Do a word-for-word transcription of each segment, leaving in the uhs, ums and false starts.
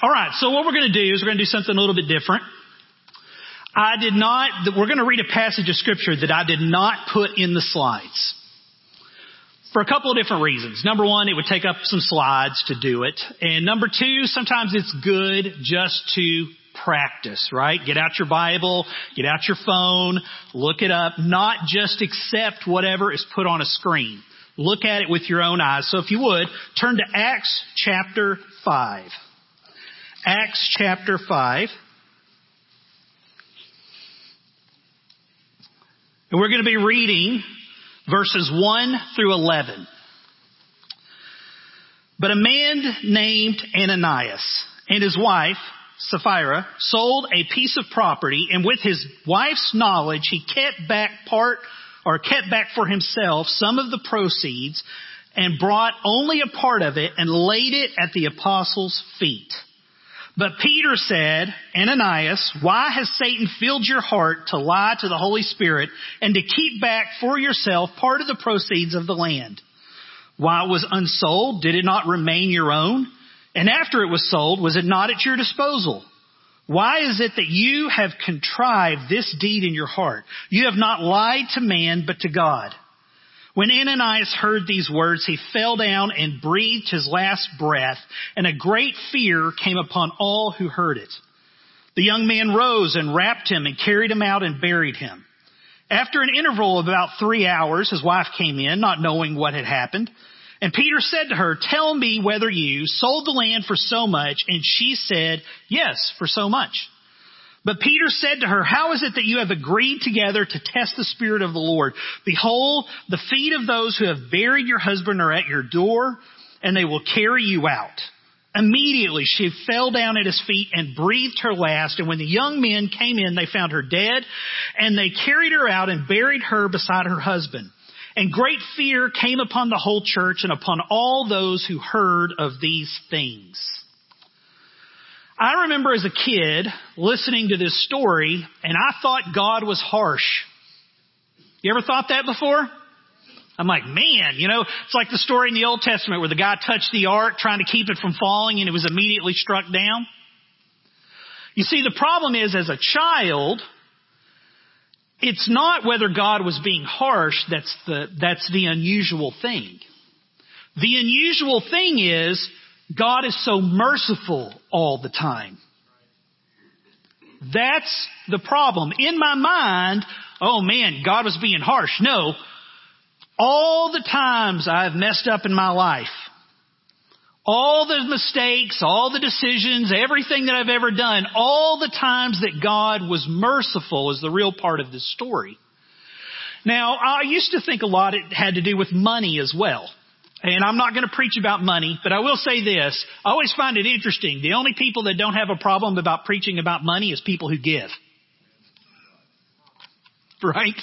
All right, so what we're going to do is we're going to do something a little bit different. I did not, we're going to read a passage of Scripture that I did not put in the slides for a couple of different reasons. Number one, it would take up some slides to do it. And number two, sometimes it's good just to practice, right? Get out your Bible, get out your phone, look it up, not just accept whatever is put on a screen. Look at it with your own eyes. So if you would, turn to Acts chapter five. Acts chapter five. And we're going to be reading verses one through eleven. But a man named Ananias and his wife, Sapphira, sold a piece of property, and with his wife's knowledge, he kept back part or kept back for himself some of the proceeds and brought only a part of it and laid it at the apostles' feet. But Peter said, Ananias, why has Satan filled your heart to lie to the Holy Spirit and to keep back for yourself part of the proceeds of the land? While it was unsold, did it not remain your own? And after it was sold, was it not at your disposal? Why is it that you have contrived this deed in your heart? You have not lied to man, but to God. When Ananias heard these words, he fell down and breathed his last breath, and a great fear came upon all who heard it. The young man rose and wrapped him and carried him out and buried him. After an interval of about three hours, his wife came in, not knowing what had happened. And Peter said to her, tell me whether you sold the land for so much. And she said, yes, for so much. But Peter said to her, how is it that you have agreed together to test the Spirit of the Lord? Behold, the feet of those who have buried your husband are at your door, and they will carry you out. Immediately she fell down at his feet and breathed her last. And when the young men came in, they found her dead, and they carried her out and buried her beside her husband. And great fear came upon the whole church and upon all those who heard of these things. I remember as a kid listening to this story, and I thought God was harsh. You ever thought that before? I'm like, man, you know, it's like the story in the Old Testament where the guy touched the ark trying to keep it from falling, and it was immediately struck down. You see, the problem is, as a child, it's not whether God was being harsh that's the that's the unusual thing. The unusual thing is, God is so merciful all the time. That's the problem. In my mind, oh man, God was being harsh. No, all the times I've messed up in my life, all the mistakes, all the decisions, everything that I've ever done, all the times that God was merciful is the real part of this story. Now, I used to think a lot it had to do with money as well. And I'm not going to preach about money, but I will say this. I always find it interesting. The only people that don't have a problem about preaching about money is people who give. Right?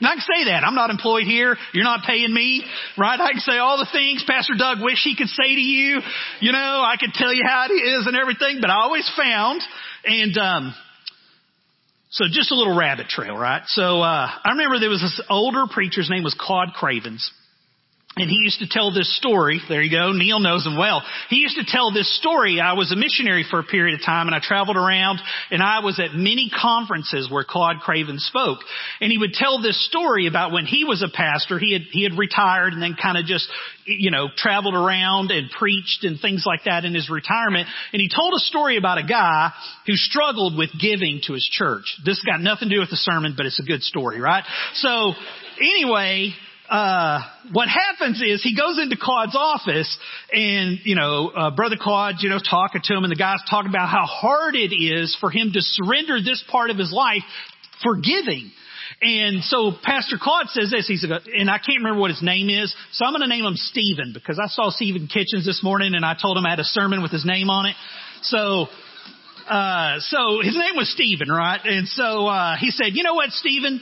And I can say that. I'm not employed here. You're not paying me. Right? I can say all the things Pastor Doug wish he could say to you. You know, I could tell you how it is and everything, but I always found, and um so just a little rabbit trail, right? So uh I remember there was this older preacher's name was Claude Cravens. And he used to tell this story. There you go. Neil knows him well. He used to tell this story. I was a missionary for a period of time, and I traveled around, and I was at many conferences where Claude Craven spoke. And he would tell this story about when he was a pastor. He had he had retired and then kind of just, you know, traveled around and preached and things like that in his retirement. And he told a story about a guy who struggled with giving to his church. This got nothing to do with the sermon, but it's a good story, right? So anyway... Uh, what happens is he goes into Claude's office and, you know, uh, Brother Claude's, you know, talking to him, and the guy's talking about how hard it is for him to surrender this part of his life for giving. And so Pastor Claude says this, he's a, and I can't remember what his name is, so I'm going to name him Stephen because I saw Stephen Kitchens this morning and I told him I had a sermon with his name on it. So, uh, so his name was Stephen, right? And so, uh, he said, you know what, Stephen,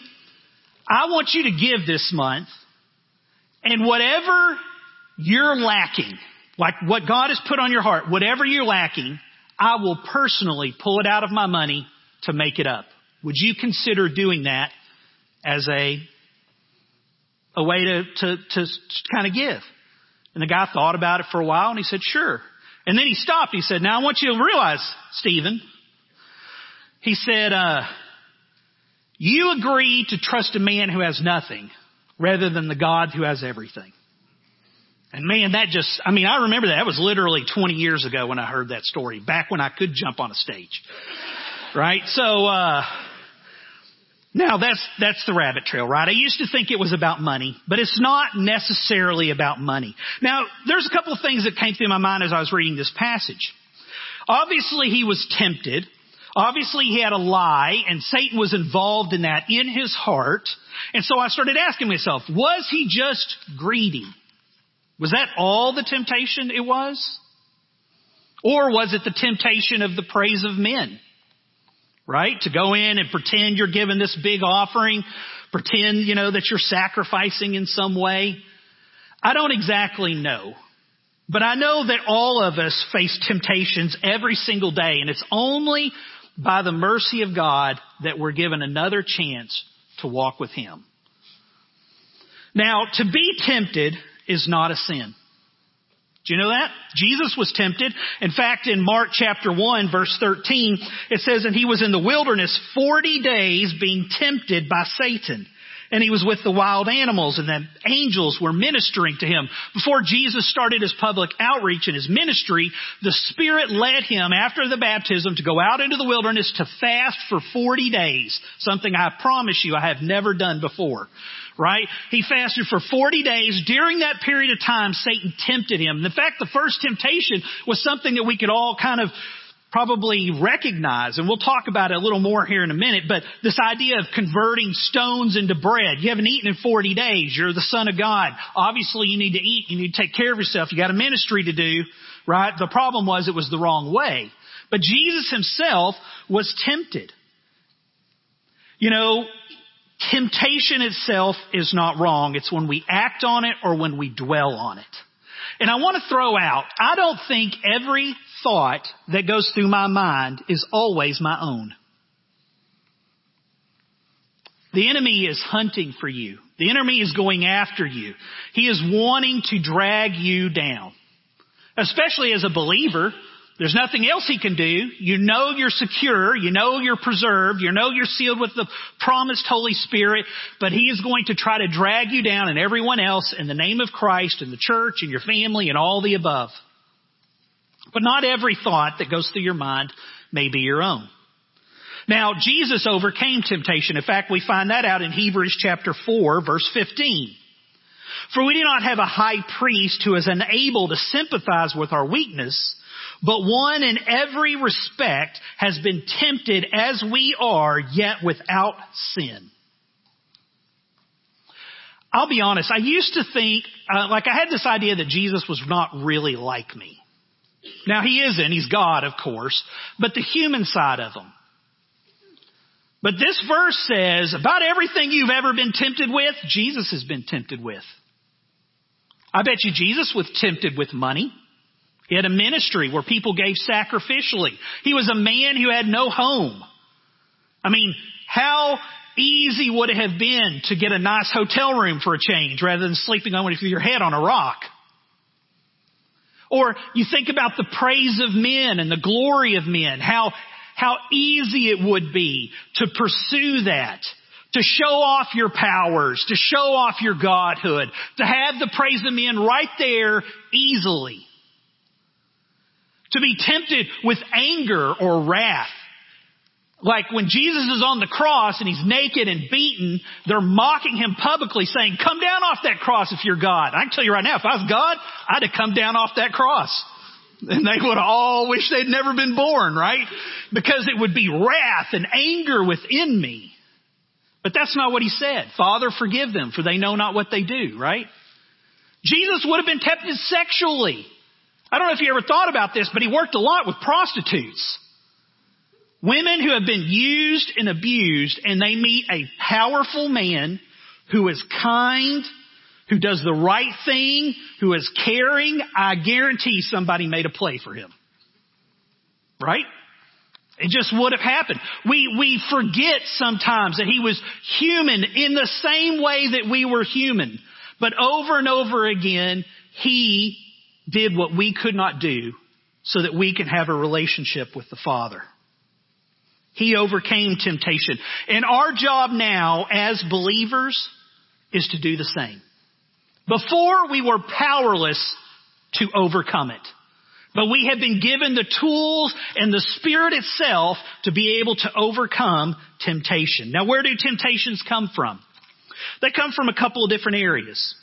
I want you to give this month. And whatever you're lacking, like what God has put on your heart, whatever you're lacking, I will personally pull it out of my money to make it up. Would you consider doing that as a a way to, to, to, to kind of give? And the guy thought about it for a while, and he said, sure. And then he stopped. He said, now I want you to realize, Stephen, he said, uh, you agree to trust a man who has nothing rather than the God who has everything. And man, that just, I mean, I remember that. That was literally twenty years ago when I heard that story, back when I could jump on a stage. Right? So, uh, now that's, that's the rabbit trail, right? I used to think it was about money, but it's not necessarily about money. Now, there's a couple of things that came through my mind as I was reading this passage. Obviously, he was tempted. Obviously, he had a lie, and Satan was involved in that in his heart. And so I started asking myself, was he just greedy? Was that all the temptation it was? Or was it the temptation of the praise of men? Right? To go in and pretend you're giving this big offering, pretend, you know, that you're sacrificing in some way. I don't exactly know. But I know that all of us face temptations every single day, and it's only by the mercy of God that we're given another chance to walk with Him. Now, to be tempted is not a sin. Do you know that? Jesus was tempted. In fact, in Mark chapter one, verse thirteen, it says, and he was in the wilderness forty days being tempted by Satan. And he was with the wild animals, and the angels were ministering to him. Before Jesus started his public outreach and his ministry, the Spirit led him after the baptism to go out into the wilderness to fast for forty days, something I promise you I have never done before. Right? He fasted for forty days. During that period of time, Satan tempted him. And in fact, the first temptation was something that we could all kind of probably recognize. And we'll talk about it a little more here in a minute. But this idea of converting stones into bread. You haven't eaten in forty days. You're the Son of God. Obviously, you need to eat. You need to take care of yourself. You got a ministry to do. Right? The problem was it was the wrong way. But Jesus himself was tempted. You know, temptation itself is not wrong. It's when we act on it or when we dwell on it. And I want to throw out, I don't think every thought that goes through my mind is always my own. The enemy is hunting for you. The enemy is going after you. He is wanting to drag you down, especially as a believer. There's nothing else he can do. You know you're secure. You know you're preserved. You know you're sealed with the promised Holy Spirit. But he is going to try to drag you down and everyone else in the name of Christ and the church and your family and all the above. But not every thought that goes through your mind may be your own. Now, Jesus overcame temptation. In fact, we find that out in Hebrews chapter four, verse fifteen. For we do not have a high priest who is unable to sympathize with our weakness, but one in every respect has been tempted as we are, yet without sin. I'll be honest. I used to think, uh, like I had this idea that Jesus was not really like me. Now he isn't. He's God, of course, but the human side of him. But this verse says about everything you've ever been tempted with, Jesus has been tempted with. I bet you Jesus was tempted with money. He had a ministry where people gave sacrificially. He was a man who had no home. I mean, how easy would it have been to get a nice hotel room for a change rather than sleeping on with your head on a rock? Or you think about the praise of men and the glory of men, how how easy it would be to pursue that, to show off your powers, to show off your godhood, to have the praise of men right there easily. To be tempted with anger or wrath. Like when Jesus is on the cross and he's naked and beaten, they're mocking him publicly saying, come down off that cross if you're God. I can tell you right now, if I was God, I'd have come down off that cross. And they would all wish they'd never been born, right? Because it would be wrath and anger within me. But that's not what he said. Father, forgive them, for they know not what they do, right? Jesus would have been tempted sexually. I don't know if you ever thought about this, but he worked a lot with prostitutes. Women who have been used and abused, and they meet a powerful man who is kind, who does the right thing, who is caring. I guarantee somebody made a play for him. Right? It just would have happened. We we forget sometimes that he was human in the same way that we were human. But over and over again, he did what we could not do so that we can have a relationship with the Father. He overcame temptation. And our job now as believers is to do the same. Before, we were powerless to overcome it. But we have been given the tools and the Spirit itself to be able to overcome temptation. Now, where do temptations come from? They come from a couple of different areas.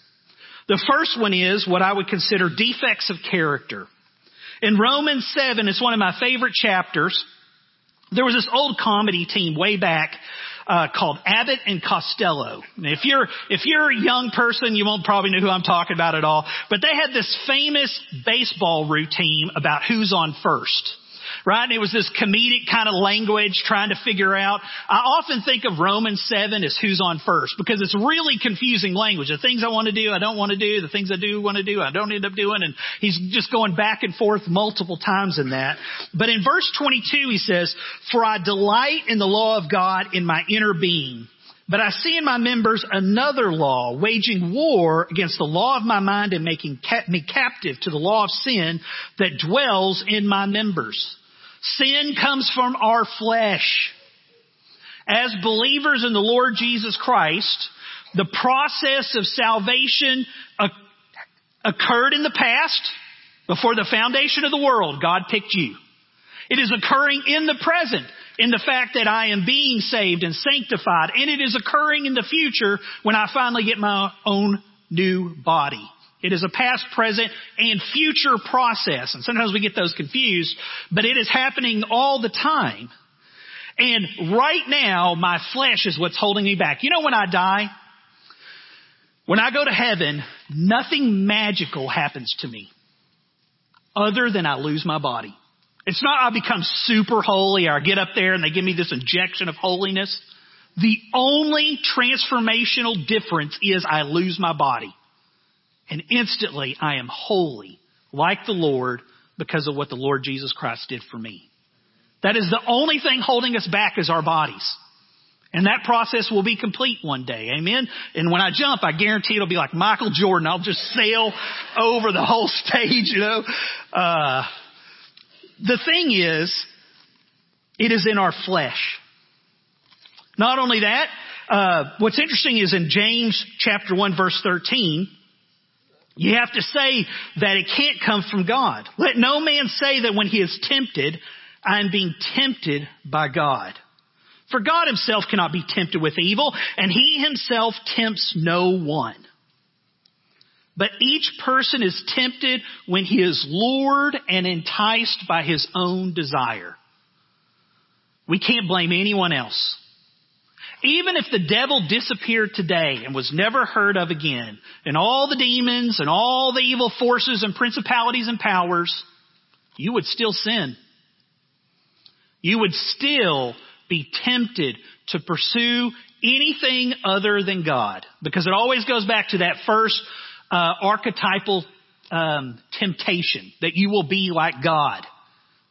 The first one is what I would consider defects of character. In Romans seven, it's one of my favorite chapters. There was this old comedy team way back uh, called Abbott and Costello. And if you're if you're a young person, you won't probably know who I'm talking about at all. But they had this famous baseball routine about who's on first. Right? And it was this comedic kind of language trying to figure out. I often think of Romans seven as who's on first because it's really confusing language. The things I want to do, I don't want to do. The things I do want to do, I don't end up doing. And he's just going back and forth multiple times in that. But in verse twenty-two, he says, "For I delight in the law of God in my inner being. But I see in my members another law, waging war against the law of my mind and making cap- me captive to the law of sin that dwells in my members." Sin comes from our flesh. As believers in the Lord Jesus Christ, the process of salvation occurred in the past. Before the foundation of the world, God picked you. It is occurring in the present, in the fact that I am being saved and sanctified, and it is occurring in the future when I finally get my own new body. It is a past, present, and future process. And sometimes we get those confused, but it is happening all the time. And right now, my flesh is what's holding me back. You know, when I die, when I go to heaven, nothing magical happens to me other than I lose my body. It's not I become super holy or I get up there and they give me this injection of holiness. The only transformational difference is I lose my body. And instantly I am holy like the Lord because of what the Lord Jesus Christ did for me. That is the only thing holding us back is our bodies. And that process will be complete one day. Amen. And when I jump, I guarantee it'll be like Michael Jordan. I'll just sail over the whole stage, you know. Uh, the thing is, it is in our flesh. Not only that, uh, what's interesting is in James chapter one, verse thirteen, you have to say that it can't come from God. Let no man say that when he is tempted, I am being tempted by God. For God himself cannot be tempted with evil, and he himself tempts no one. But each person is tempted when he is lured and enticed by his own desire. We can't blame anyone else. Even if the devil disappeared today and was never heard of again, and all the demons and all the evil forces and principalities and powers, you would still sin. You would still be tempted to pursue anything other than God, because it always goes back to that first uh, archetypal um, temptation that you will be like God.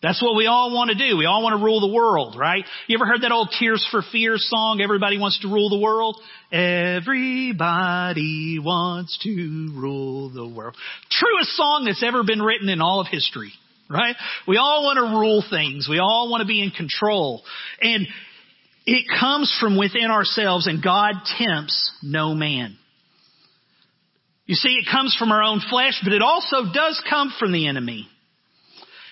That's what we all want to do. We all want to rule the world, right? You ever heard that old Tears for Fears song, Everybody Wants to Rule the World? Everybody wants to rule the world. Truest song that's ever been written in all of history, right? We all want to rule things. We all want to be in control. And it comes from within ourselves, and God tempts no man. You see, it comes from our own flesh, but it also does come from the enemy.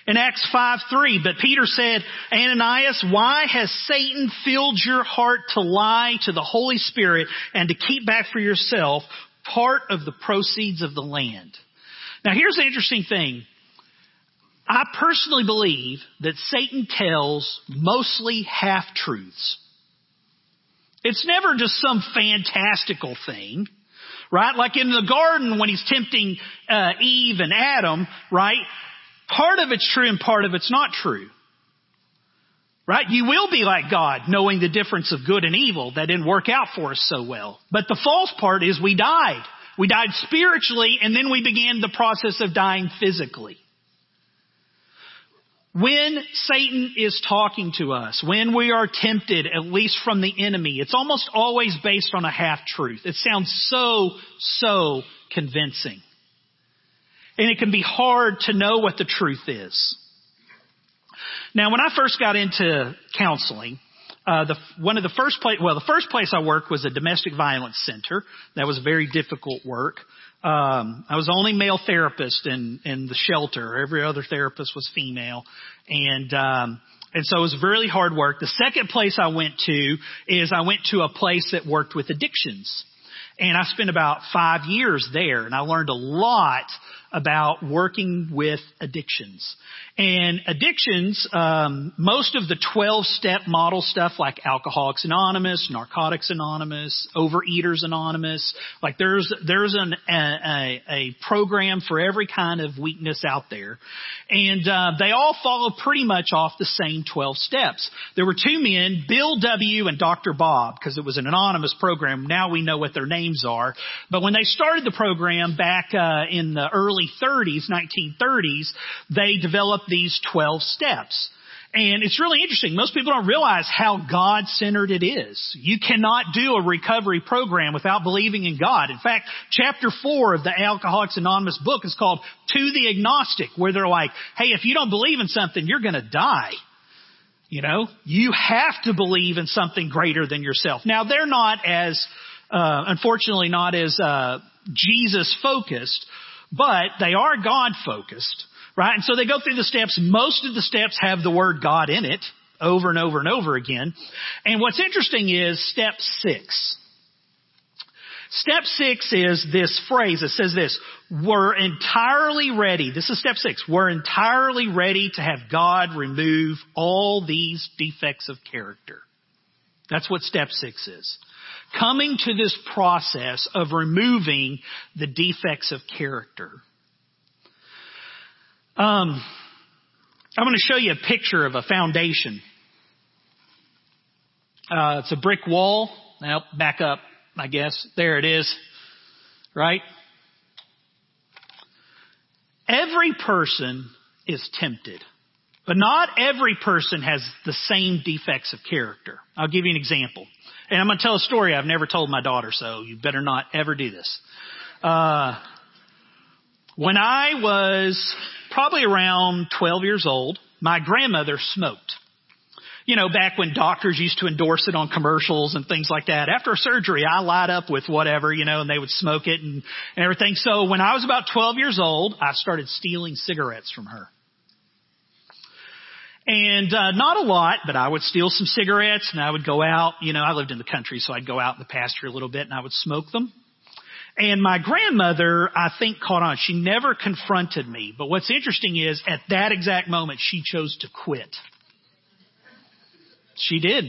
In Acts five three, but Peter said, Ananias, why has Satan filled your heart to lie to the Holy Spirit and to keep back for yourself part of the proceeds of the land? Now, here's the interesting thing. I personally believe that Satan tells mostly half-truths. It's never just some fantastical thing. Right? Like in the garden when he's tempting uh, Eve and Adam, right? Part of it's true and part of it's not true. Right? You will be like God, knowing the difference of good and evil. That didn't work out for us so well. But the false part is we died. We died spiritually, and then we began the process of dying physically. When Satan is talking to us, when we are tempted, at least from the enemy, it's almost always based on a half-truth. It sounds so, so convincing. And it can be hard to know what the truth is. Now, when I first got into counseling, uh, the, one of the first place, well, the first place I worked was a domestic violence center. That was very difficult work. Um, I was the only male therapist in, in the shelter. Every other therapist was female. And, um, and so it was really hard work. The second place I went to is I went to a place that worked with addictions. And I spent about five years there, and I learned a lot about working with addictions. And addictions, um, most of the twelve-step model stuff like Alcoholics Anonymous, Narcotics Anonymous, Overeaters Anonymous, like there's there's an, a, a program for every kind of weakness out there. And uh, they all follow pretty much off the same twelve steps. There were two men, Bill W. and Doctor Bob, because it was an anonymous program. Now we know what their names are. But when they started the program back uh, in the early thirties, nineteen thirties, they developed these twelve steps. And it's really interesting. Most people don't realize how God-centered it is. You cannot do a recovery program without believing in God. In fact, chapter four of the Alcoholics Anonymous book is called To the Agnostic, where they're like, hey, if you don't believe in something, you're going to die. You know, you have to believe in something greater than yourself. Now, they're not as, uh, unfortunately, not as uh, Jesus-focused, but they are God-focused, right? And so they go through the steps. Most of the steps have the word God in it over and over and over again. And what's interesting is step six. Step six is this phrase that says this, we're entirely ready. This is step six. We're entirely ready to have God remove all these defects of character. That's what step six is. Coming to this process of removing the defects of character. Um, I'm going to show you a picture of a foundation. Uh, it's a brick wall. Now, back up, I guess. There it is. Right? Every person is tempted. But not every person has the same defects of character. I'll give you an example. And I'm going to tell a story I've never told my daughter, so you better not ever do this. Uh, when I was probably around twelve years old, my grandmother smoked. You know, back when doctors used to endorse it on commercials and things like that. After a surgery, I lied up with whatever, you know, and they would smoke it and, and everything. So when I was about twelve years old, I started stealing cigarettes from her. And, uh, not a lot, but I would steal some cigarettes and I would go out. You know, I lived in the country, so I'd go out in the pasture a little bit and I would smoke them. And my grandmother, I think, caught on. She never confronted me. But what's interesting is at that exact moment, she chose to quit. She did.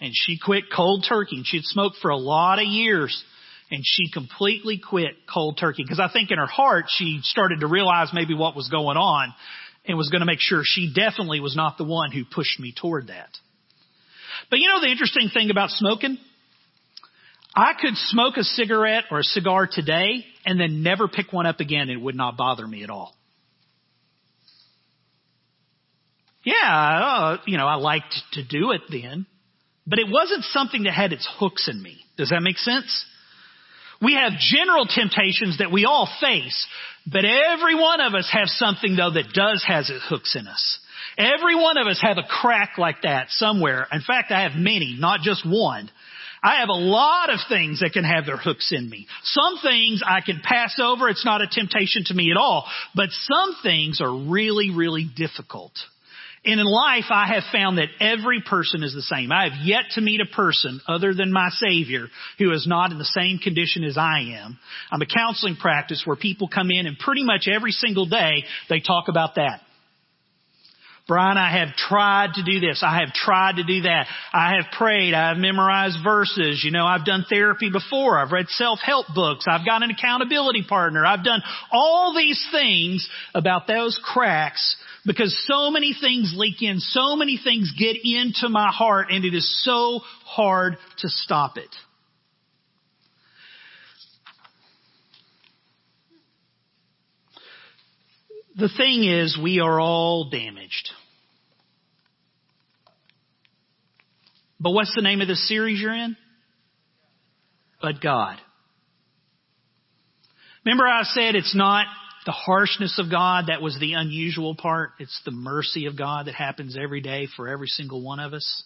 And she quit cold turkey. And she'd smoked for a lot of years. And she completely quit cold turkey because I think in her heart, she started to realize maybe what was going on. And was going to make sure she definitely was not the one who pushed me toward that. But you know the interesting thing about smoking? I could smoke a cigarette or a cigar today and then never pick one up again and it would not bother me at all. Yeah, uh, you know, I liked to do it then, but it wasn't something that had its hooks in me. Does that make sense? We have general temptations that we all face, but every one of us have something, though, that does has its hooks in us. Every one of us have a crack like that somewhere. In fact, I have many, not just one. I have a lot of things that can have their hooks in me. Some things I can pass over. It's not a temptation to me at all. But some things are really, really difficult. And in life, I have found that every person is the same. I have yet to meet a person other than my Savior who is not in the same condition as I am. I'm a counseling practice where people come in and pretty much every single day they talk about that. Brian, I have tried to do this. I have tried to do that. I have prayed. I have memorized verses. You know, I've done therapy before. I've read self-help books. I've got an accountability partner. I've done all these things about those cracks because so many things leak in. So many things get into my heart and it is so hard to stop it. The thing is, we are all damaged. But what's the name of this series you're in? But God. Remember I said it's not the harshness of God, that was the unusual part. It's the mercy of God that happens every day for every single one of us.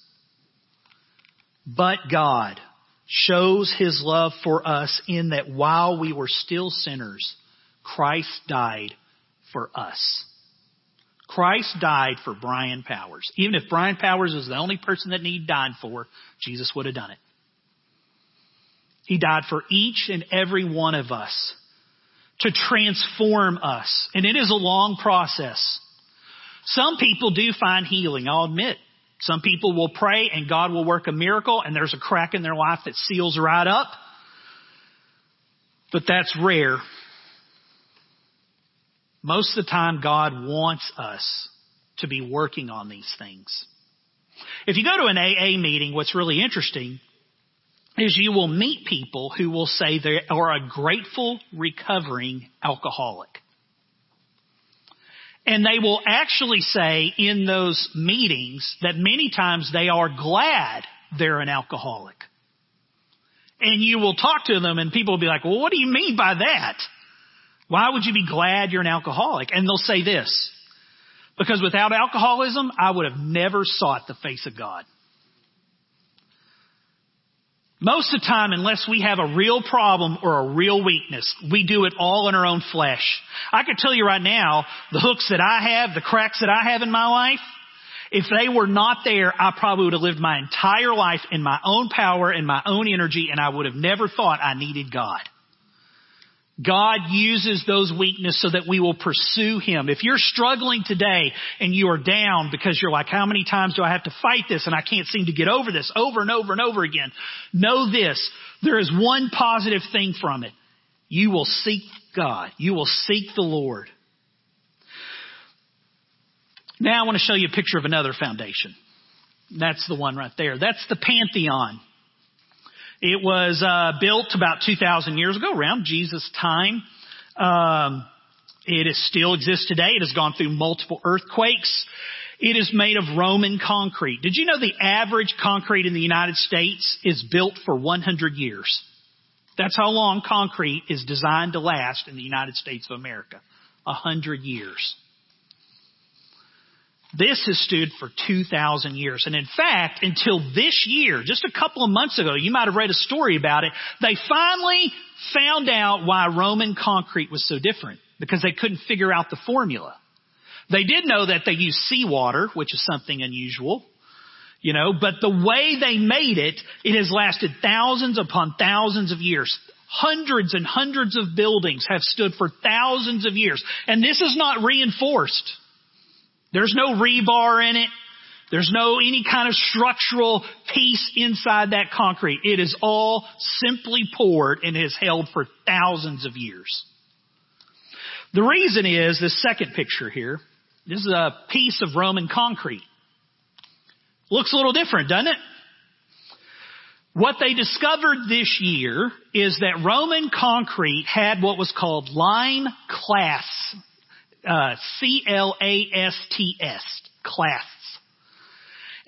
But God shows his love for us in that while we were still sinners, Christ died for us. Christ died for Brian Powers. Even if Brian Powers was the only person that he died for, Jesus would have done it. He died for each and every one of us to transform us. And it is a long process. Some people do find healing, I'll admit. Some people will pray and God will work a miracle and there's a crack in their life that seals right up. But that's rare. Most of the time, God wants us to be working on these things. If you go to an A A meeting, what's really interesting is you will meet people who will say they are a grateful, recovering alcoholic. And they will actually say in those meetings that many times they are glad they're an alcoholic. And you will talk to them and people will be like, well, what do you mean by that? Why would you be glad you're an alcoholic? And they'll say this, because without alcoholism, I would have never sought the face of God. Most of the time, unless we have a real problem or a real weakness, we do it all in our own flesh. I could tell you right now, the hooks that I have, the cracks that I have in my life, if they were not there, I probably would have lived my entire life in my own power and my own energy, and I would have never thought I needed God. God uses those weaknesses so that we will pursue him. If you're struggling today and you are down because you're like, how many times do I have to fight this? And I can't seem to get over this over and over and over again. Know this. There is one positive thing from it. You will seek God. You will seek the Lord. Now I want to show you a picture of another foundation. That's the one right there. That's the Pantheon. It was uh, built about two thousand years ago, around Jesus' time. Um, it is still exists today. It has gone through multiple earthquakes. It is made of Roman concrete. Did you know the average concrete in the United States is built for one hundred years? That's how long concrete is designed to last in the United States of America, one hundred years. This has stood for two thousand years. And in fact, until this year, just a couple of months ago, you might have read a story about it. They finally found out why Roman concrete was so different, because they couldn't figure out the formula. They did know that they used seawater, which is something unusual, you know, but the way they made it, it has lasted thousands upon thousands of years. Hundreds and hundreds of buildings have stood for thousands of years. And this is not reinforced. There's no rebar in it. There's no any kind of structural piece inside that concrete. It is all simply poured and is held for thousands of years. The reason is this second picture here. This is a piece of Roman concrete. Looks a little different, doesn't it? What they discovered this year is that Roman concrete had what was called lime clasts. Uh, C L A S T S, clasts.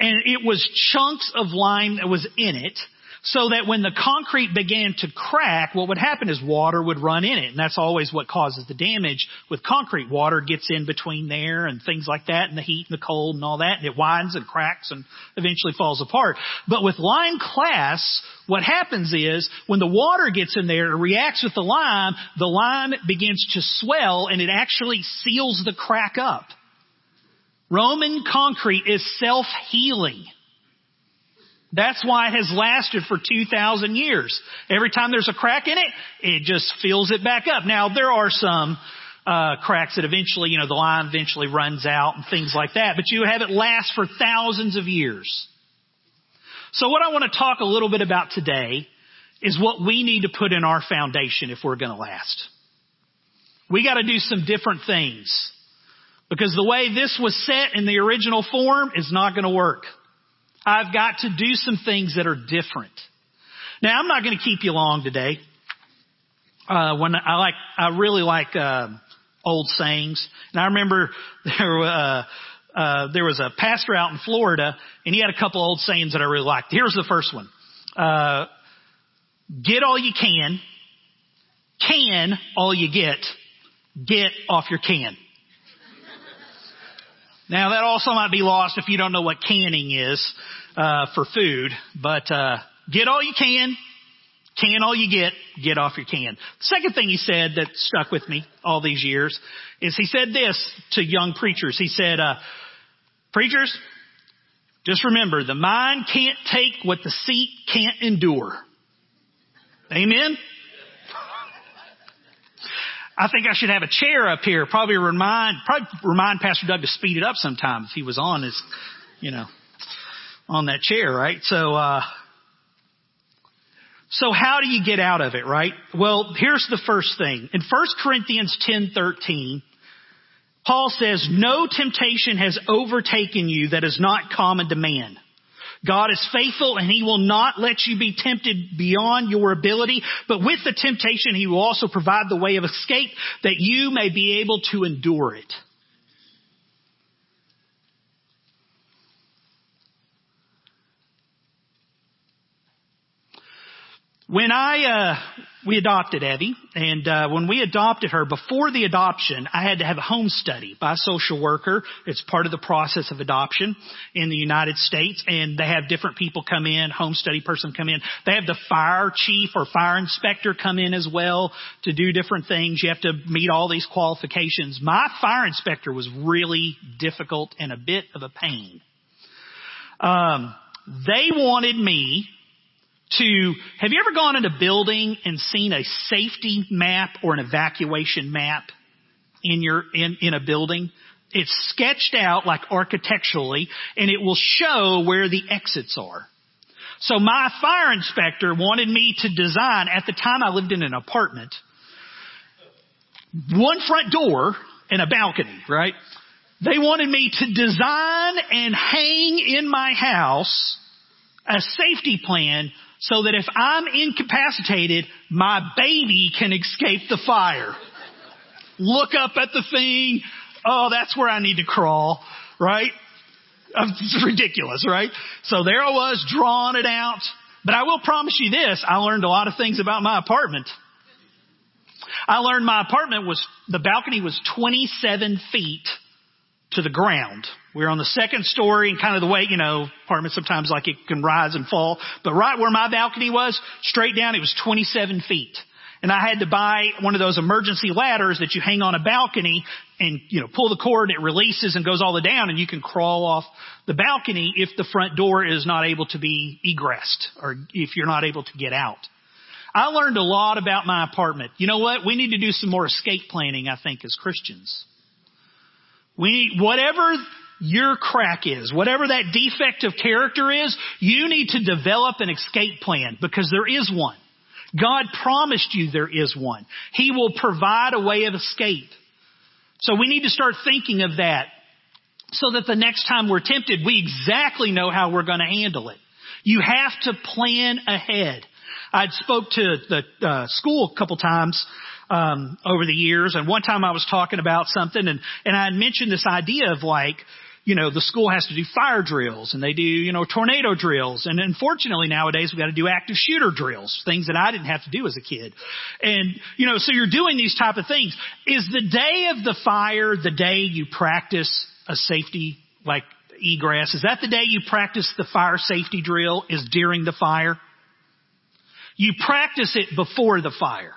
And it was chunks of lime that was in it, so that when the concrete began to crack, what would happen is water would run in it. And that's always what causes the damage with concrete. Water gets in between there and things like that, and the heat and the cold and all that, and it widens and cracks and eventually falls apart. But with lime clasts, what happens is when the water gets in there, it reacts with the lime, the lime begins to swell, and it actually seals the crack up. Roman concrete is self-healing. That's why it has lasted for two thousand years. Every time there's a crack in it, it just fills it back up. Now, there are some uh cracks that eventually, you know, the lime eventually runs out and things like that. But you have it last for thousands of years. So what I want to talk a little bit about today is what we need to put in our foundation if we're going to last. We got to do some different things, because the way this was set in the original form is not going to work. I've got to do some things that are different. Now, I'm not going to keep you long today. Uh, when I like, I really like uh, old sayings. And I remember there, uh, uh, there was a pastor out in Florida, and he had a couple old sayings that I really liked. Here's the first one: uh, "Get all you can, can all you get, Get off your can. Now, that also might be lost if you don't know what canning is uh for food, but uh get all you can, can all you get, get off your can. Second thing he said that stuck with me all these years is he said this to young preachers. He said, uh preachers, just remember, the mind can't take what the seat can't endure. Amen? I think I should have a chair up here. Probably remind, probably remind Pastor Doug to speed it up sometime if he was on his, you know, on that chair, right? So, uh, so how do you get out of it, right? Well, here's the first thing. In First Corinthians ten thirteen, Paul says, no temptation has overtaken you that is not common to man. God is faithful and he will not let you be tempted beyond your ability, but with the temptation he will also provide the way of escape that you may be able to endure it. When I, uh, we adopted Abby, and uh, when we adopted her, before the adoption, I had to have a home study by a social worker. It's part of the process of adoption in the United States, and they have different people come in, home study person come in. They have the fire chief or fire inspector come in as well to do different things. You have to meet all these qualifications. My fire inspector was really difficult and a bit of a pain. Um, they wanted me to, have you ever gone in a building and seen a safety map or an evacuation map in your, in, in a building? It's sketched out like architecturally and it will show where the exits are. So my fire inspector wanted me to design, at the time I lived in an apartment, one front door and a balcony, right? They wanted me to design and hang in my house a safety plan so that if I'm incapacitated, my baby can escape the fire. Look up at the thing. Oh, that's where I need to crawl, right? It's ridiculous, right? So there I was, drawing it out. But I will promise you this, I learned a lot of things about my apartment. I learned my apartment was, the balcony was twenty-seven feet to the ground. We were on the second story and kind of the way, you know, apartments sometimes like it can rise and fall. But right where my balcony was, straight down, it was twenty-seven feet. And I had to buy one of those emergency ladders that you hang on a balcony and, you know, pull the cord, it releases and goes all the way down and you can crawl off the balcony if the front door is not able to be egressed or if you're not able to get out. I learned a lot about my apartment. You know what? We need to do some more escape planning, I think, as Christians. We, whatever your crack is, whatever that defect of character is, you need to develop an escape plan because there is one. God promised you there is one. He will provide a way of escape. So we need to start thinking of that so that the next time we're tempted, we exactly know how we're going to handle it. You have to plan ahead. I'd spoke to the uh, school a couple times Um, over the years. And one time I was talking about something and, and I had mentioned this idea of like, you know, the school has to do fire drills and they do, you know, tornado drills. And unfortunately nowadays we got to do active shooter drills, things that I didn't have to do as a kid. And, you know, so you're doing these type of things. Is the day of the fire the day you practice a safety, like egress? Is that the day you practice the fire safety drill is during the fire? You practice it before the fire.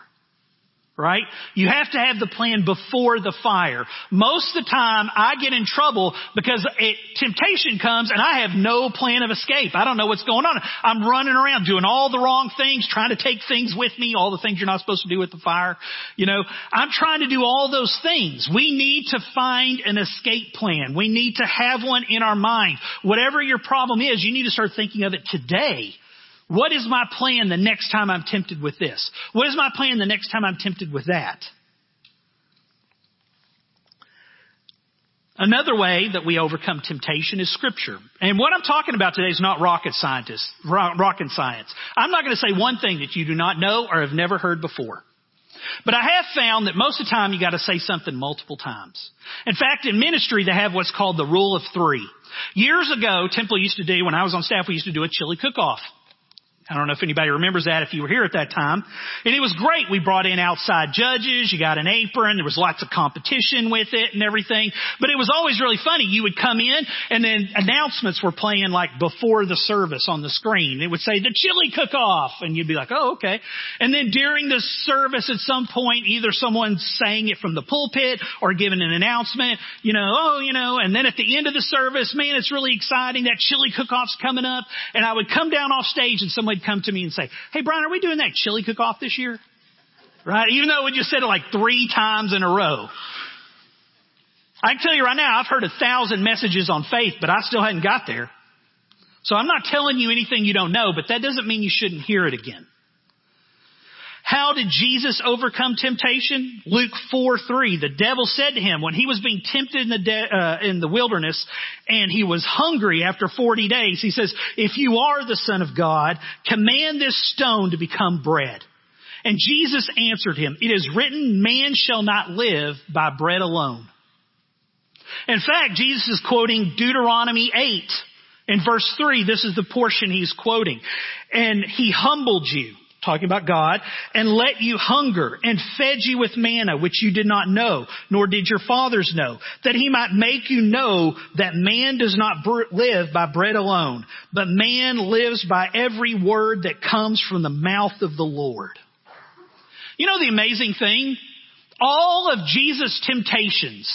Right? You have to have the plan before the fire. Most of the time I get in trouble because it, temptation comes and I have no plan of escape. I don't know what's going on. I'm running around doing all the wrong things, trying to take things with me, all the things you're not supposed to do with the fire. You know, I'm trying to do all those things. We need to find an escape plan. We need to have one in our mind. Whatever your problem is, you need to start thinking of it today. What is my plan the next time I'm tempted with this? What is my plan the next time I'm tempted with that? Another way that we overcome temptation is Scripture. And what I'm talking about today is not rocket scientists, rocket science. I'm not going to say one thing that you do not know or have never heard before. But I have found that most of the time you got to say something multiple times. In fact, in ministry, they have what's called the rule of three. Years ago, Temple used to do, when I was on staff, we used to do a chili cook-off. I don't know if anybody remembers that if you were here at that time. And it was great. We brought in outside judges. You got an apron. There was lots of competition with it and everything. But it was always really funny. You would come in and then announcements were playing like before the service on the screen. It would say the chili cook-off. And you'd be like, oh, okay. And then during the service at some point, either someone sang it from the pulpit or giving an announcement, you know, oh, you know. And then at the end of the service, man, it's really exciting. That chili cook-off's coming up. And I would come down off stage and someone come to me and say, hey, Brian, are we doing that chili cook-off this year? Right? Even though we just said it like three times in a row. I can tell you right now, I've heard a thousand messages on faith, but I still hadn't got there. So I'm not telling you anything you don't know, but that doesn't mean you shouldn't hear it again. How did Jesus overcome temptation? Luke four three, the devil said to him when he was being tempted in the de- uh, in the wilderness and he was hungry after forty days, he says, if you are the Son of God, command this stone to become bread. And Jesus answered him, it is written, man shall not live by bread alone. In fact, Jesus is quoting Deuteronomy eight in verse three. This is the portion he's quoting. And he humbled you. Talking about God, and let you hunger and fed you with manna, which you did not know, nor did your fathers know, that he might make you know that man does not live by bread alone, but man lives by every word that comes from the mouth of the Lord. You know the amazing thing? All of Jesus' temptations,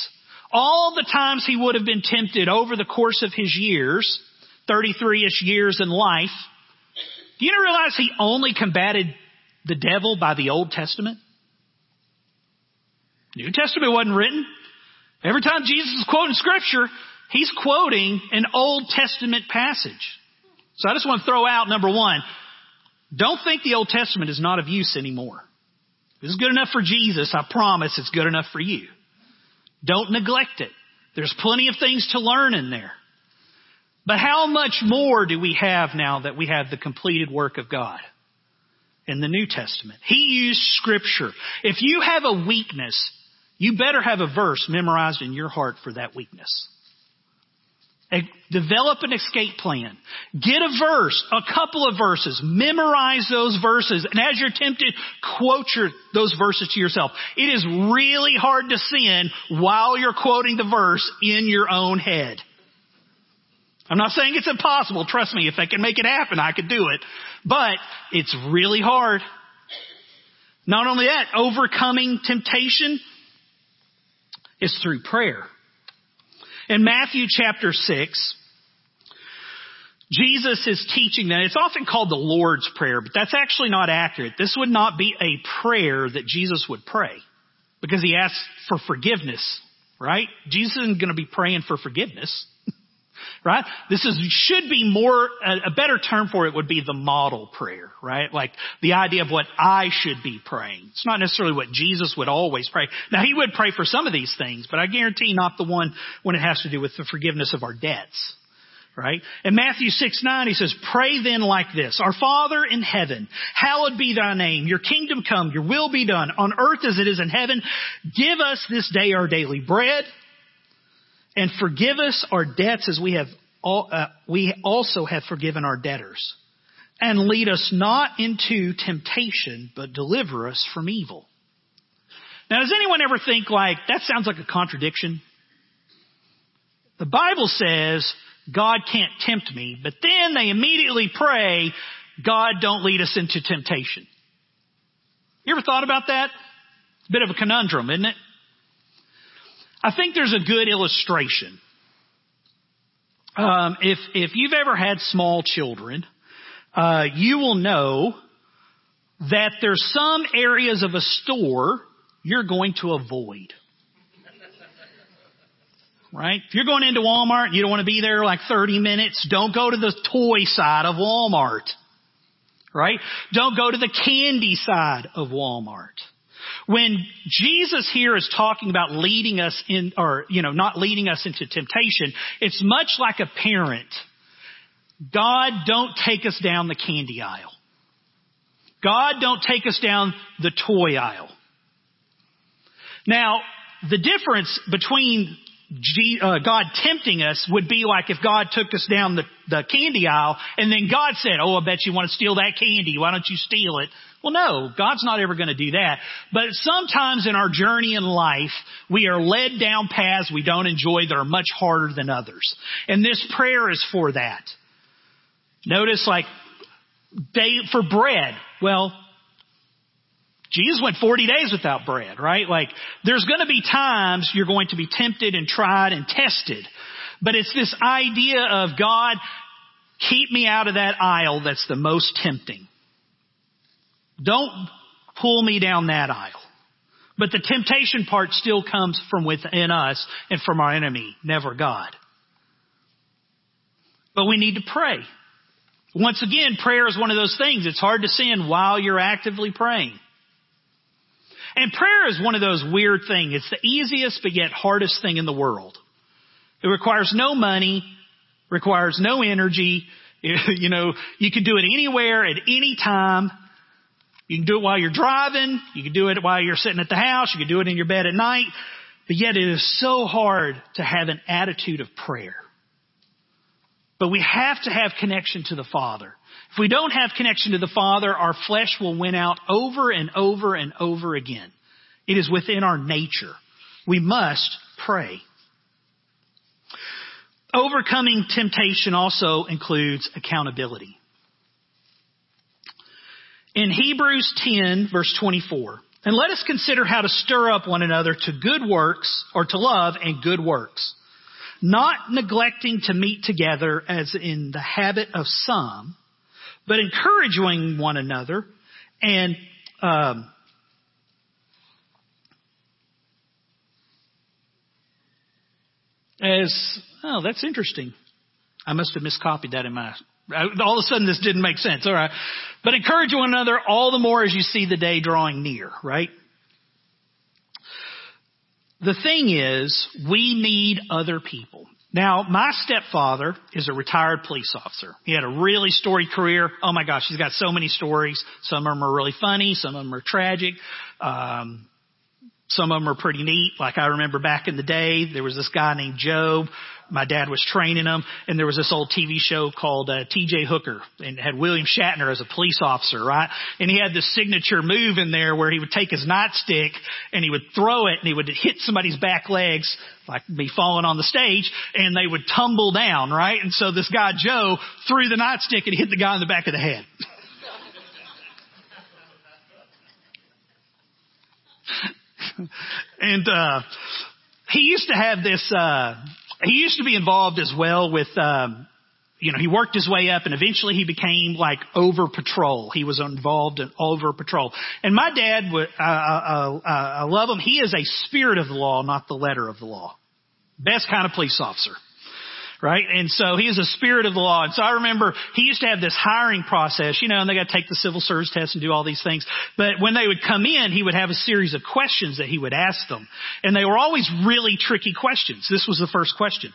all the times he would have been tempted over the course of his years, thirty-three-ish years in life, do you realize he only combated the devil by the Old Testament? New Testament wasn't written. Every time Jesus is quoting Scripture, he's quoting an Old Testament passage. So I just want to throw out, number one, don't think the Old Testament is not of use anymore. If it's good enough for Jesus, I promise it's good enough for you. Don't neglect it. There's plenty of things to learn in there. But how much more do we have now that we have the completed work of God in the New Testament? He used Scripture. If you have a weakness, you better have a verse memorized in your heart for that weakness. Develop an escape plan. Get a verse, a couple of verses. Memorize those verses. And as you're tempted, quote your, those verses to yourself. It is really hard to sin while you're quoting the verse in your own head. I'm not saying it's impossible. Trust me, if I can make it happen, I could do it. But it's really hard. Not only that, overcoming temptation is through prayer. In Matthew chapter six, Jesus is teaching that. It's often called the Lord's Prayer, but that's actually not accurate. This would not be a prayer that Jesus would pray because he asked for forgiveness, right? Jesus isn't going to be praying for forgiveness. Right? This is, should be more, a, a better term for it would be the model prayer, right? Like the idea of what I should be praying. It's not necessarily what Jesus would always pray. Now, he would pray for some of these things, but I guarantee not the one when it has to do with the forgiveness of our debts, right? In Matthew six nine, he says, pray then like this. Our Father in heaven, hallowed be thy name. Your kingdom come, your will be done on earth as it is in heaven. Give us this day our daily bread. And forgive us our debts as we have all, uh, we also have forgiven our debtors. And lead us not into temptation, but deliver us from evil. Now, does anyone ever think like, that sounds like a contradiction? The Bible says, God can't tempt me, but then they immediately pray, God, don't lead us into temptation. You ever thought about that? It's a bit of a conundrum, isn't it? I think there's a good illustration. Um, if if you've ever had small children, uh, you will know that there's some areas of a store you're going to avoid. Right? If you're going into Walmart and you don't want to be there like thirty minutes, don't go to the toy side of Walmart. Right? Don't go to the candy side of Walmart. When Jesus here is talking about leading us in, or, you know, not leading us into temptation, it's much like a parent. God, don't take us down the candy aisle. God, don't take us down the toy aisle. Now, the difference between G, uh, God tempting us would be like if God took us down the, the candy aisle and then God said, oh, I bet you want to steal that candy. Why don't you steal it? Well, no, God's not ever going to do that. But sometimes in our journey in life, we are led down paths we don't enjoy that are much harder than others. And this prayer is for that. Notice like day for bread. Well, Jesus went forty days without bread, right? Like there's going to be times you're going to be tempted and tried and tested. But it's this idea of God, keep me out of that aisle that's the most tempting. Don't pull me down that aisle. But the temptation part still comes from within us and from our enemy, never God. But we need to pray. Once again, prayer is one of those things. It's hard to sin while you're actively praying. And prayer is one of those weird things. It's the easiest but yet hardest thing in the world. It requires no money, requires no energy. You know, you can do it anywhere at any time. You can do it while you're driving. You can do it while you're sitting at the house. You can do it in your bed at night. But yet it is so hard to have an attitude of prayer. But we have to have connection to the Father. If we don't have connection to the Father, our flesh will win out over and over and over again. It is within our nature. We must pray. Overcoming temptation also includes accountability. In Hebrews ten, verse twenty-four, and let us consider how to stir up one another to good works, or to love and good works, not neglecting to meet together as in the habit of some, but encouraging one another, and um, as oh, that's interesting. I must have miscopied that in my. All of a sudden, this didn't make sense. All right, but encourage one another all the more as you see the day drawing near. Right. The thing is, we need other people. Now, my stepfather is a retired police officer. He had a really storied career. Oh, my gosh, he's got so many stories. Some of them are really funny. Some of them are tragic. Um, some of them are pretty neat. Like I remember back in the day, there was this guy named Job. My dad was training him, and there was this old T V show called uh, T J Hooker, and it had William Shatner as a police officer, right? And he had this signature move in there where he would take his nightstick, and he would throw it, and he would hit somebody's back legs, like me falling on the stage, and they would tumble down, right? And so this guy, Joe, threw the nightstick and hit the guy in the back of the head. and uh he used to have this... uh He used to be involved as well with, um, you know, he worked his way up and eventually he became like over patrol. He was involved in over patrol. And my dad, uh, uh, uh, I love him. He is a spirit of the law, not the letter of the law. Best kind of police officer. Right. And so he is a spirit of the law. And so I remember he used to have this hiring process, you know, and they got to take the civil service test and do all these things. But when they would come in, he would have a series of questions that he would ask them. And they were always really tricky questions. This was the first question.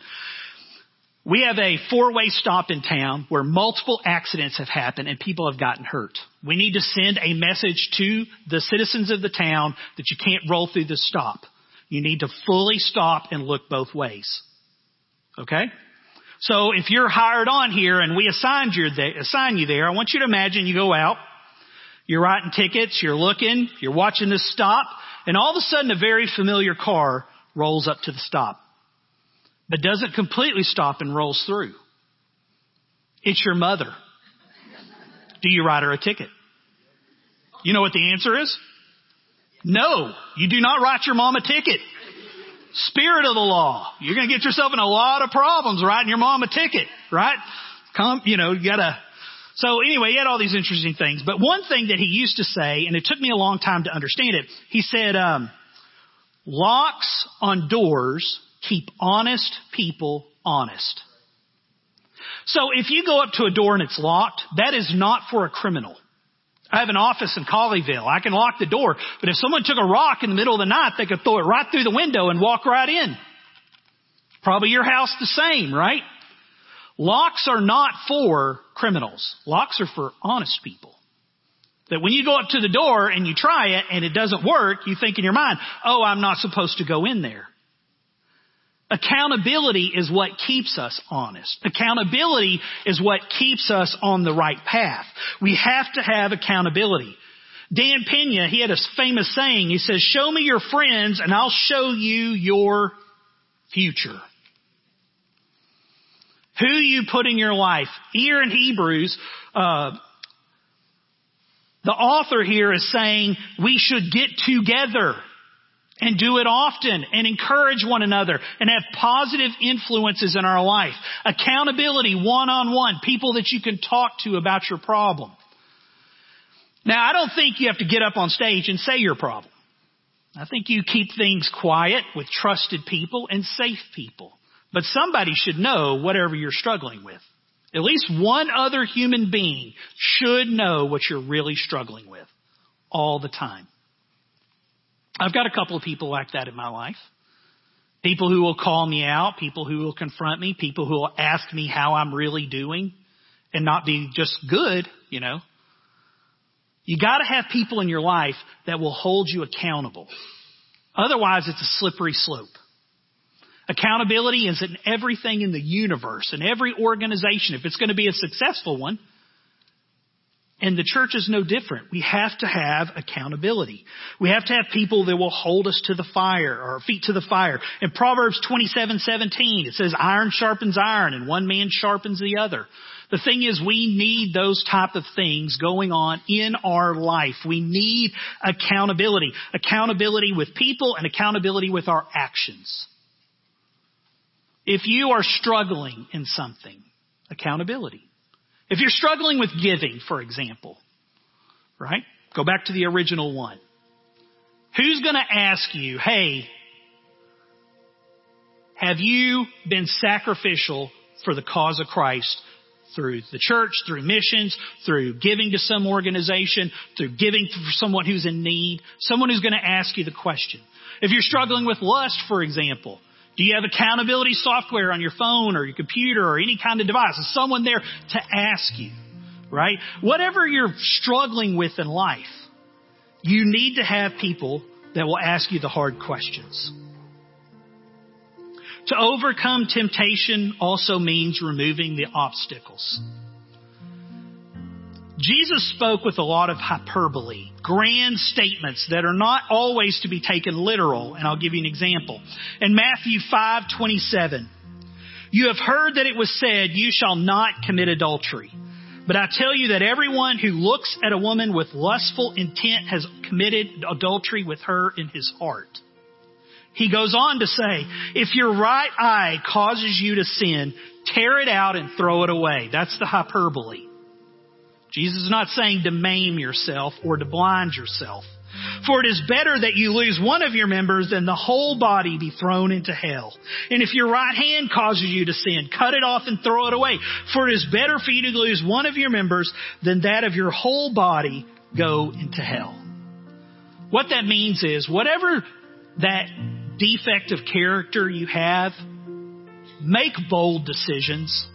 We have a four-way stop in town where multiple accidents have happened and people have gotten hurt. We need to send a message to the citizens of the town that you can't roll through the stop. You need to fully stop and look both ways. Okay? So if you're hired on here and we assigned you there, assign you there, I want you to imagine you go out, you're writing tickets, you're looking, you're watching this stop, and all of a sudden a very familiar car rolls up to the stop, but doesn't completely stop and rolls through. It's your mother. Do you write her a ticket? You know what the answer is? No, you do not write your mom a ticket. Spirit of the law. You're going to get yourself in a lot of problems writing your mom a ticket, right? Come, you know, you got to. So anyway, he had all these interesting things. But one thing that he used to say, and it took me a long time to understand it, he said, um, locks on doors keep honest people honest. So if you go up to a door and it's locked, that is not for a criminal. I have an office in Colleyville. I can lock the door. But if someone took a rock in the middle of the night, they could throw it right through the window and walk right in. Probably your house the same, right? Locks are not for criminals. Locks are for honest people. That when you go up to the door and you try it and it doesn't work, you think in your mind, oh, I'm not supposed to go in there. Accountability is what keeps us honest. Accountability is what keeps us on the right path. We have to have accountability. Dan Pena, he had a famous saying. He says, show me your friends and I'll show you your future. Who you put in your life. Here in Hebrews, uh, the author here is saying we should get together and do it often and encourage one another and have positive influences in our life. Accountability, one-on-one, people that you can talk to about your problem. Now, I don't think you have to get up on stage and say your problem. I think you keep things quiet with trusted people and safe people. But somebody should know whatever you're struggling with. At least one other human being should know what you're really struggling with all the time. I've got a couple of people like that in my life. People who will call me out, people who will confront me, people who will ask me how I'm really doing and not be just good, you know. You got to have people in your life that will hold you accountable. Otherwise, it's a slippery slope. Accountability is in everything in the universe, in every organization, if it's going to be a successful one. And the church is no different. We have to have accountability. We have to have people that will hold us to the fire, or our feet to the fire. In Proverbs twenty-seven seventeen, it says, iron sharpens iron and one man sharpens the other. The thing is, we need those type of things going on in our life. We need accountability. Accountability with people and accountability with our actions. If you are struggling in something, accountability. If you're struggling with giving, for example, right? Go back to the original one. Who's going to ask you, hey, have you been sacrificial for the cause of Christ through the church, through missions, through giving to some organization, through giving to someone who's in need? Someone who's going to ask you the question. If you're struggling with lust, for example, do you have accountability software on your phone or your computer or any kind of device? Is someone there to ask you, right? Whatever you're struggling with in life, you need to have people that will ask you the hard questions. To overcome temptation also means removing the obstacles. Jesus spoke with a lot of hyperbole, grand statements that are not always to be taken literal. And I'll give you an example. In Matthew five twenty-seven, you have heard that it was said, you shall not commit adultery. But I tell you that everyone who looks at a woman with lustful intent has committed adultery with her in his heart. He goes on to say, if your right eye causes you to sin, tear it out and throw it away. That's the hyperbole. Jesus is not saying to maim yourself or to blind yourself. For it is better that you lose one of your members than the whole body be thrown into hell. And if your right hand causes you to sin, cut it off and throw it away. For it is better for you to lose one of your members than that of your whole body go into hell. What that means is whatever that defect of character you have, make bold decisions.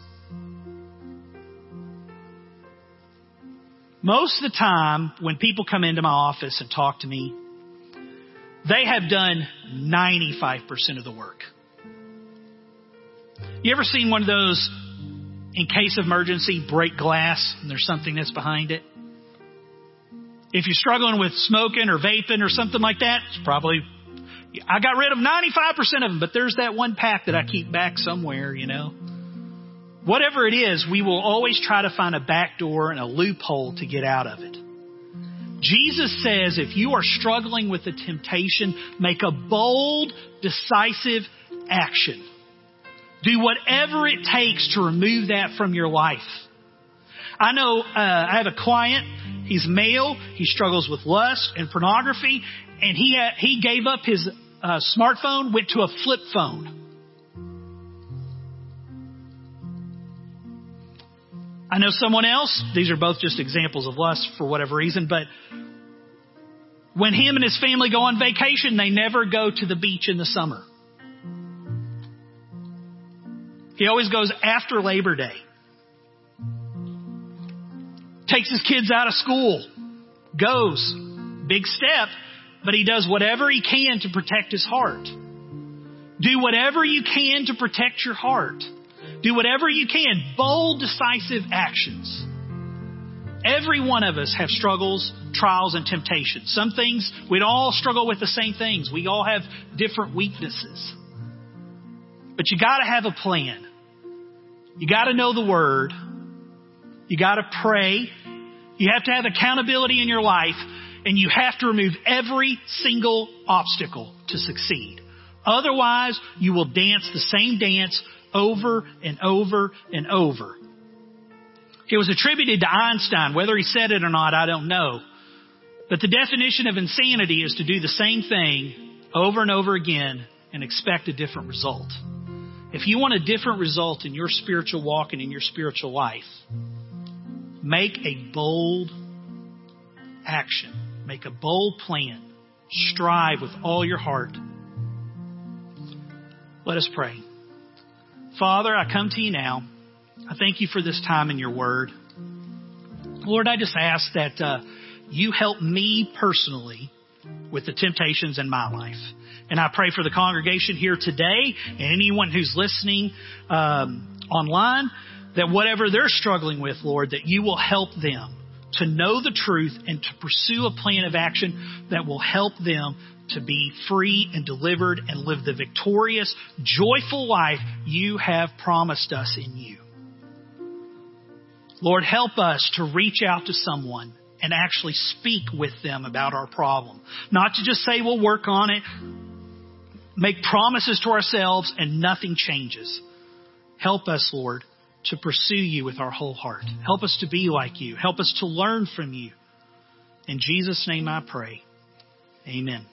Most of the time, when people come into my office and talk to me, they have done ninety-five percent of the work. You ever seen one of those, in case of emergency, break glass and there's something that's behind it? If you're struggling with smoking or vaping or something like that, it's probably, I got rid of ninety-five percent of them, but there's that one pack that I keep back somewhere, you know. Whatever it is, we will always try to find a back door and a loophole to get out of it. Jesus says if you are struggling with a temptation, make a bold, decisive action. Do whatever it takes to remove that from your life. I know uh, I have a client. He's male. He struggles with lust and pornography. And he, uh, he gave up his uh, smartphone, went to a flip phone. I know someone else, these are both just examples of lust for whatever reason, but when him and his family go on vacation, they never go to the beach in the summer. He always goes after Labor Day. Takes his kids out of school. Goes. Big step, but he does whatever he can to protect his heart. Do whatever you can to protect your heart. Do whatever you can. Bold, decisive actions. Every one of us have struggles, trials, and temptations. Some things, we'd all struggle with the same things. We all have different weaknesses. But you got to have a plan. You got to know the Word. You got to pray. You have to have accountability in your life. And you have to remove every single obstacle to succeed. Otherwise, you will dance the same dance over and over and over. It was attributed to Einstein. Whether he said it or not, I don't know. But the definition of insanity is to do the same thing over and over again and expect a different result. If you want a different result in your spiritual walk and in your spiritual life, make a bold action. Make a bold plan. Strive with all your heart. Let us pray. Father, I come to you now. I thank you for this time in your word. Lord, I just ask that uh, you help me personally with the temptations in my life. And I pray for the congregation here today and anyone who's listening um, online, that whatever they're struggling with, Lord, that you will help them to know the truth and to pursue a plan of action that will help them to be free and delivered and live the victorious, joyful life you have promised us in you. Lord, help us to reach out to someone and actually speak with them about our problem. Not to just say we'll work on it, make promises to ourselves, and nothing changes. Help us, Lord, to pursue you with our whole heart. Help us to be like you. Help us to learn from you. In Jesus' name I pray. Amen.